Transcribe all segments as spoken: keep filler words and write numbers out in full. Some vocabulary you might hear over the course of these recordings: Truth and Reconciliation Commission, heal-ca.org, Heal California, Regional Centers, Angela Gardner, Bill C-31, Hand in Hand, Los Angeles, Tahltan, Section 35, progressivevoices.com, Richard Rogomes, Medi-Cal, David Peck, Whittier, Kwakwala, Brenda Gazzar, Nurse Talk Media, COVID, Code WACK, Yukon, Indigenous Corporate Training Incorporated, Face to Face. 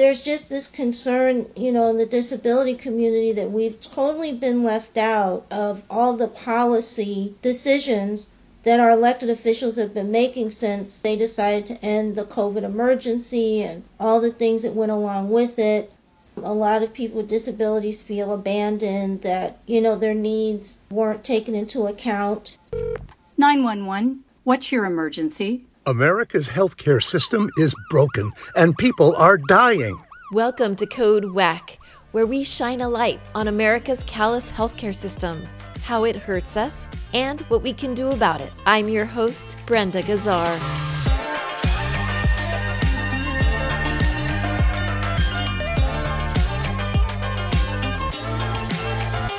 there's just this concern, you know, in the disability community that we've totally been left out of all the policy decisions that our elected officials have been making since they decided to end the COVID emergency and all the things that went along with it. A lot of people with disabilities feel abandoned, that, you know, their needs weren't taken into account. nine one one, what's your emergency? America's healthcare system is broken and people are dying. Welcome to Code WACK, where we shine a light on America's callous healthcare system, how it hurts us, and what we can do about it. I'm your host, Brenda Gazzar.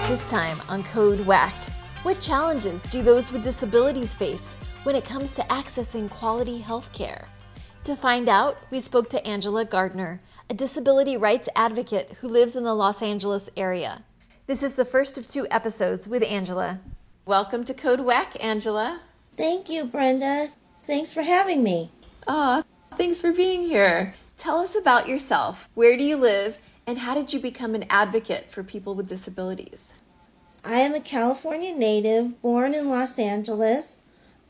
This time on Code WACK, what challenges do those with disabilities face when it comes to accessing quality health care? To find out, we spoke to Angela Gardner, a disability rights advocate who lives in the Los Angeles area. This is the first of two episodes with Angela. Welcome to Code WACK, Angela. Thank you, Brenda. Thanks for having me. Oh, thanks for being here. Tell us about yourself. Where do you live, and how did you become an advocate for people with disabilities? I am a California native, born in Los Angeles.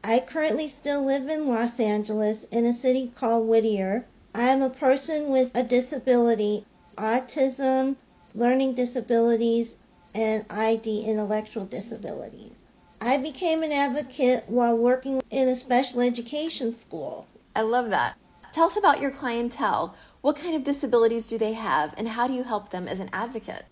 I currently still live in Los Angeles in a city called Whittier. I am a person with a disability, autism, learning disabilities, and I D, intellectual disabilities. I became an advocate while working in a special education school. I love that. Tell us about your clientele. What kind of disabilities do they have, and how do you help them as an advocate?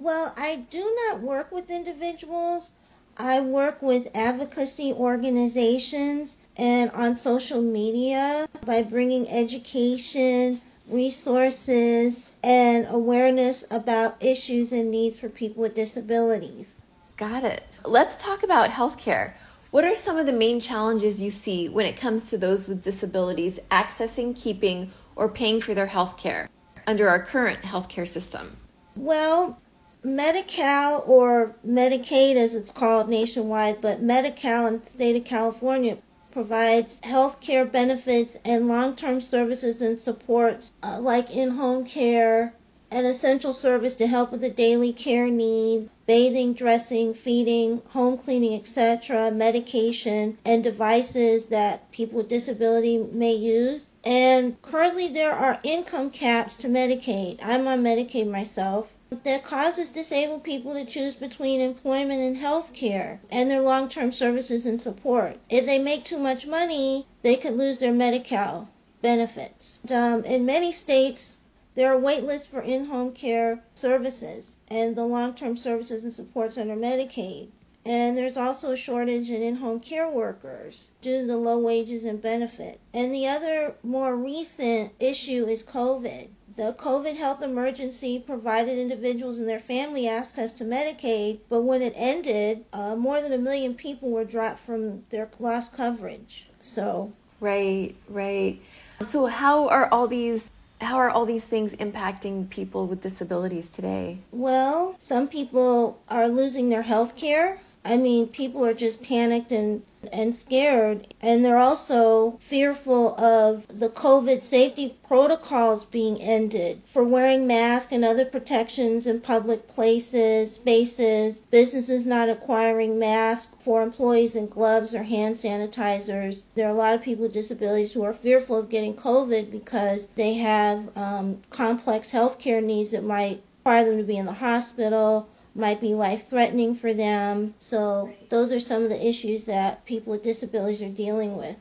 Well, I do not work with individuals. I work with advocacy organizations and on social media by bringing education, resources, and awareness about issues and needs for people with disabilities. Got it. Let's talk about healthcare. What are some of the main challenges you see when it comes to those with disabilities accessing, keeping, or paying for their healthcare under our current healthcare system? Well, Medi-Cal, or Medicaid as it's called nationwide, but Medi-Cal in the state of California provides health care benefits and long-term services and supports uh, like in-home care, an essential service to help with the daily care need, bathing, dressing, feeding, home cleaning, et cetera, medication, and devices that people with disability may use. And currently there are income caps to Medicaid. I'm on Medicaid myself. That causes disabled people to choose between employment and health care and their long-term services and support. If they make too much money, they could lose their Medi-Cal benefits. Um, in many states, there are wait lists for in-home care services and the long-term services and supports under Medicaid. And there's also a shortage in in-home care workers due to the low wages and benefits. And the other more recent issue is COVID. The COVID health emergency provided individuals and their family access to Medicaid, but when it ended, uh, more than a million people were dropped from their lost coverage. So right, right. So how are all these how are all these things impacting people with disabilities today? Well, some people are losing their health care. I mean, people are just panicked and, and scared, and they're also fearful of the COVID safety protocols being ended for wearing masks and other protections in public places, spaces, businesses not acquiring masks for employees and gloves or hand sanitizers. There are a lot of people with disabilities who are fearful of getting COVID because they have um, complex health care needs that might require them to be in the hospital, might be life-threatening for them. So those are some of the issues that people with disabilities are dealing with.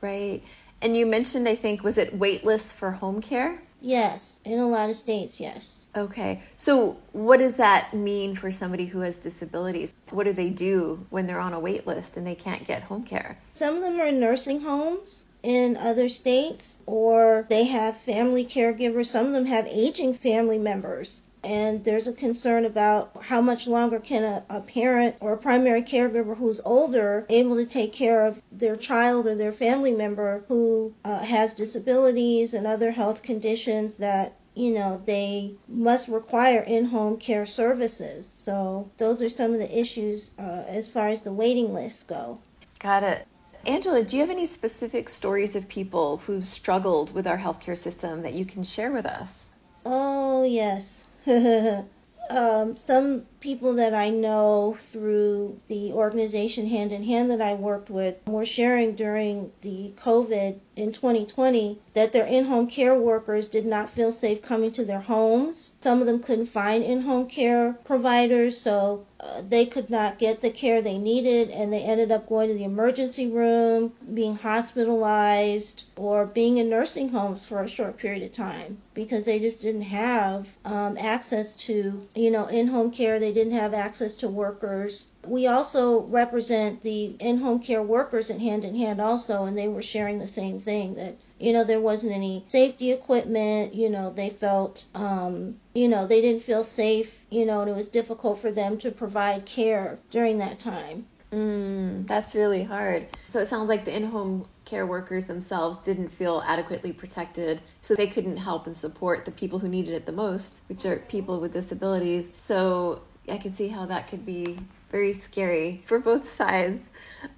Right. And you mentioned, I think, was it wait lists for home care? Yes. In a lot of states, yes. Okay. So what does that mean for somebody who has disabilities? What do they do when they're on a wait list and they can't get home care? Some of them are in nursing homes in other states, or they have family caregivers. Some of them have aging family members. And there's a concern about how much longer can a, a parent or a primary caregiver who's older able to take care of their child or their family member who uh, has disabilities and other health conditions that, you know, they must require in-home care services. So those are some of the issues uh, as far as the waiting lists go. Got it. Angela, do you have any specific stories of people who've struggled with our healthcare system that you can share with us? Oh, yes. um, some people that I know through the organization Hand in Hand that I worked with were sharing during the COVID in twenty twenty that their in-home care workers did not feel safe coming to their homes. Some of them couldn't find in-home care providers, so uh, they could not get the care they needed, and they ended up going to the emergency room, being hospitalized, or being in nursing homes for a short period of time because they just didn't have um, access to, you know, in-home care. They didn't have access to workers. We also represent the in-home care workers at Hand in Hand also, and they were sharing the same thing, that, you know, there wasn't any safety equipment. You know, they felt, um, you know, they didn't feel safe, you know, and it was difficult for them to provide care during that time. Mm, that's really hard. So it sounds like the in-home care workers themselves didn't feel adequately protected, so they couldn't help and support the people who needed it the most, which are people with disabilities. So I can see how that could be very scary for both sides.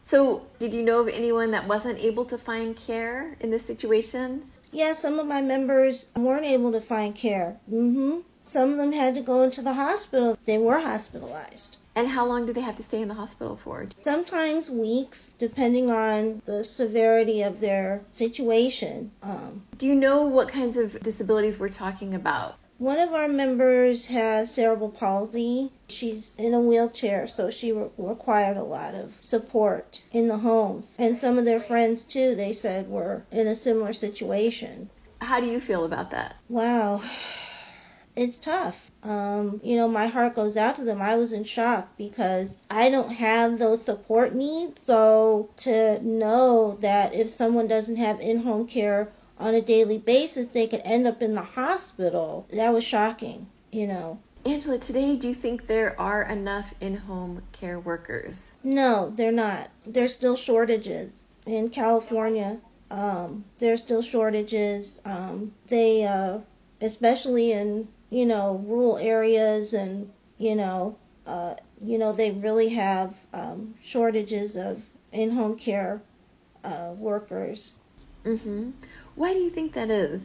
So did you know of anyone that wasn't able to find care in this situation? Yeah, some of my members weren't able to find care. Mm-hmm. Some of them had to go into the hospital. They were hospitalized. And how long do they have to stay in the hospital for? Sometimes weeks, depending on the severity of their situation. Um, do you know what kinds of disabilities we're talking about? One of our members has cerebral palsy. She's in a wheelchair, so she re- required a lot of support in the homes. And some of their friends, too, they said were in a similar situation. How do you feel about that? Wow. It's tough. Um, you know, my heart goes out to them. I was in shock because I don't have those support needs. So to know that if someone doesn't have in-home care on a daily basis, they could end up in the hospital. That was shocking, you know. Angela, today, do you think there are enough in-home care workers? No, they're not. There's still shortages in California. Um, there's still shortages. Um, they, uh, especially in, you know, rural areas, and, you know, uh, you know, they really have um, shortages of in-home care uh, workers. Mm-hmm. Why do you think that is?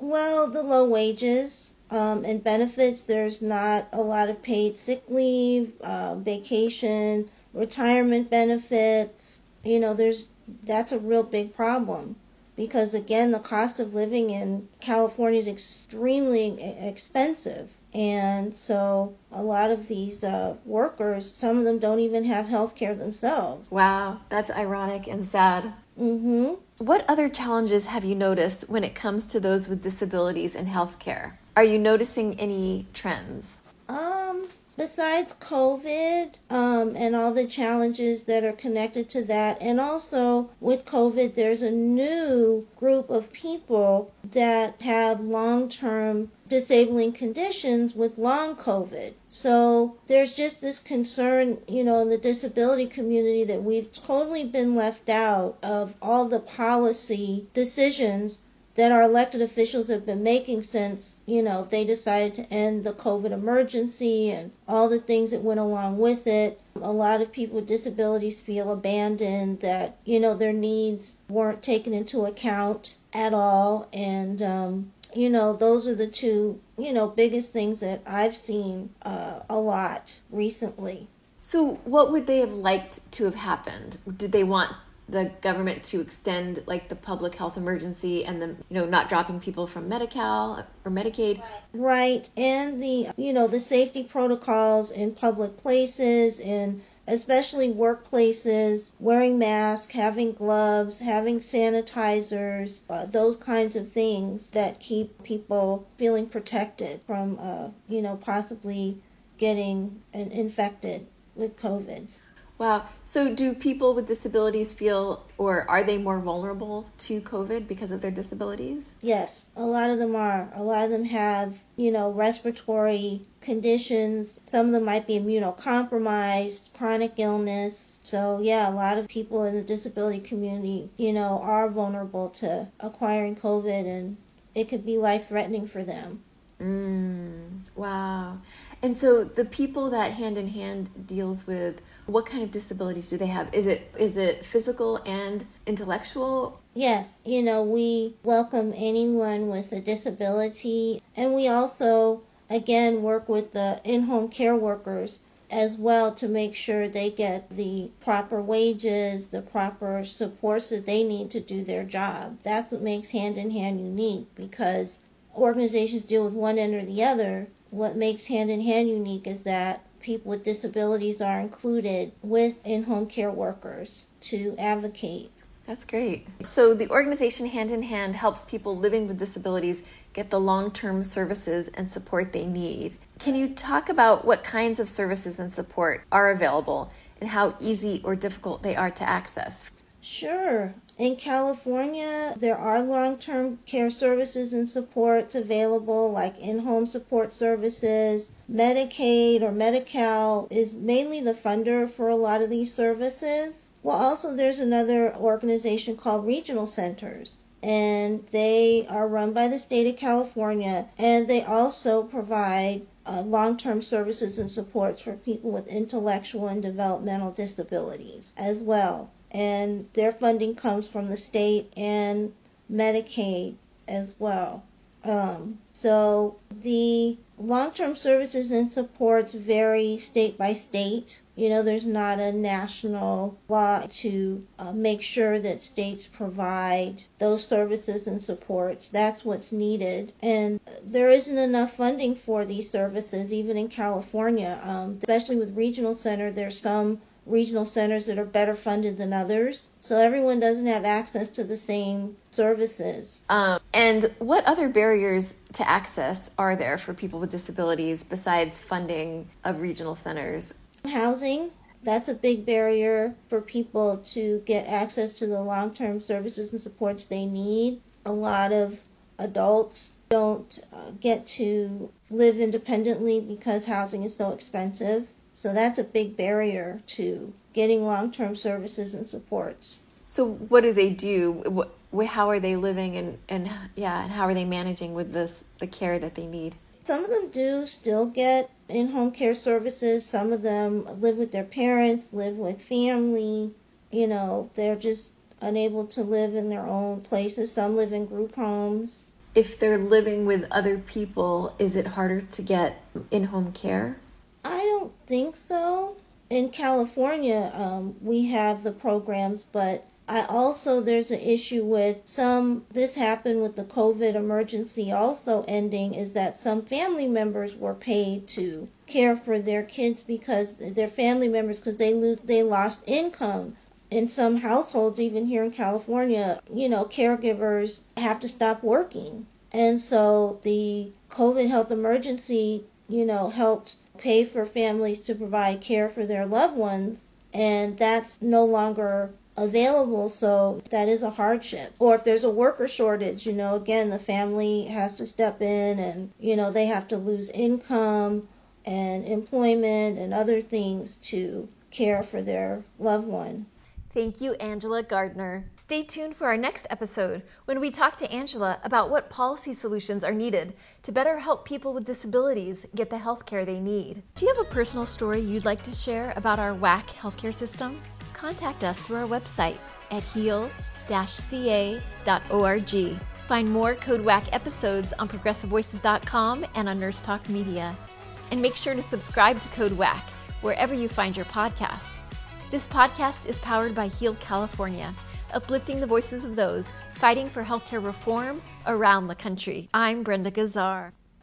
Well, the low wages um, and benefits. There's not a lot of paid sick leave, uh, vacation, retirement benefits. You know, there's that's a real big problem because, again, the cost of living in California is extremely expensive. And so a lot of these uh, workers, some of them don't even have health care themselves. Wow, that's ironic and sad. Mm-hmm. What other challenges have you noticed when it comes to those with disabilities in healthcare? Are you noticing any trends? Um, besides COVID, um, and all the challenges that are connected to that, and also with COVID, there's a new group of people that have long-term disabling conditions with long COVID. So there's just this concern, you know, in the disability community that we've totally been left out of all the policy decisions that our elected officials have been making since, you know, they decided to end the COVID emergency and all the things that went along with it. A lot of people with disabilities feel abandoned, that, you know, their needs weren't taken into account at all. And, um, you know, those are the two, you know, biggest things that I've seen uh, a lot recently. So what would they have liked to have happened? Did they want the government to extend, like, the public health emergency and the, you know, not dropping people from Medi-Cal or Medicaid? Right. And the, you know, the safety protocols in public places, in especially workplaces, wearing masks, having gloves, having sanitizers, uh, those kinds of things that keep people feeling protected from, uh, you know, possibly getting an, infected with COVID. Wow. So do people with disabilities feel, or are they more vulnerable to COVID because of their disabilities? Yes, a lot of them are. A lot of them have, you know, respiratory conditions. Some of them might be immunocompromised, chronic illness. So, yeah, a lot of people in the disability community, you know, are vulnerable to acquiring COVID, and it could be life-threatening for them. Mm, wow. And so the people that Hand in Hand deals with, what kind of disabilities do they have? Is it is it physical and intellectual? Yes, you know, we welcome anyone with a disability, and we also, again, work with the in-home care workers as well to make sure they get the proper wages, the proper supports that they need to do their job. That's what makes Hand in Hand unique, because organizations deal with one end or the other. What makes Hand in Hand unique is that people with disabilities are included with in-home care workers to advocate. That's great. So the organization Hand in Hand helps people living with disabilities get the long-term services and support they need. Can you talk about what kinds of services and support are available and how easy or difficult they are to access? Sure. In California, there are long-term care services and supports available, like in-home support services. Medicaid or Medi-Cal is mainly the funder for a lot of these services. Well, also there's another organization called Regional Centers, and they are run by the state of California, and they also provide uh, long-term services and supports for people with intellectual and developmental disabilities as well. And their funding comes from the state and Medicaid as well. Um, so the long-term services and supports vary state by state. You know, there's not a national law to uh, make sure that states provide those services and supports. That's what's needed. And there isn't enough funding for these services, even in California. Um, especially with Regional Center, there's some regional centers that are better funded than others. So everyone doesn't have access to the same services. Um, and what other barriers to access are there for people with disabilities besides funding of regional centers? Housing, that's a big barrier for people to get access to the long-term services and supports they need. A lot of adults don't uh, get to live independently because housing is so expensive. So that's a big barrier to getting long-term services and supports. So what do they do? How are they living and, and yeah, and how are they managing with this, the care that they need? Some of them do still get in-home care services. Some of them live with their parents, live with family. You know, they're just unable to live in their own places. Some live in group homes. If they're living with other people, is it harder to get in-home care? I don't think so. In California, um, we have the programs, but I also, there's an issue with some, this happened with the COVID emergency also ending, is that some family members were paid to care for their kids because their family members, because they lose, they lost income. In some households, even here in California, you know, caregivers have to stop working. And so the COVID health emergency, you know, helped pay for families to provide care for their loved ones. And that's no longer available, so that is a hardship. Or if there's a worker shortage, you know, again, the family has to step in and, you know, they have to lose income and employment and other things to care for their loved one. Thank you, Angela Gardner. Stay tuned for our next episode when we talk to Angela about what policy solutions are needed to better help people with disabilities get the health care they need. Do you have a personal story you'd like to share about our WACK healthcare system? Contact us through our website at heal dash c a dot org. Find more Code WACK episodes on progressive voices dot com and on Nurse Talk Media. And make sure to subscribe to Code WACK wherever you find your podcasts. This podcast is powered by Heal California, uplifting the voices of those fighting for healthcare reform around the country. I'm Brenda Gazzar.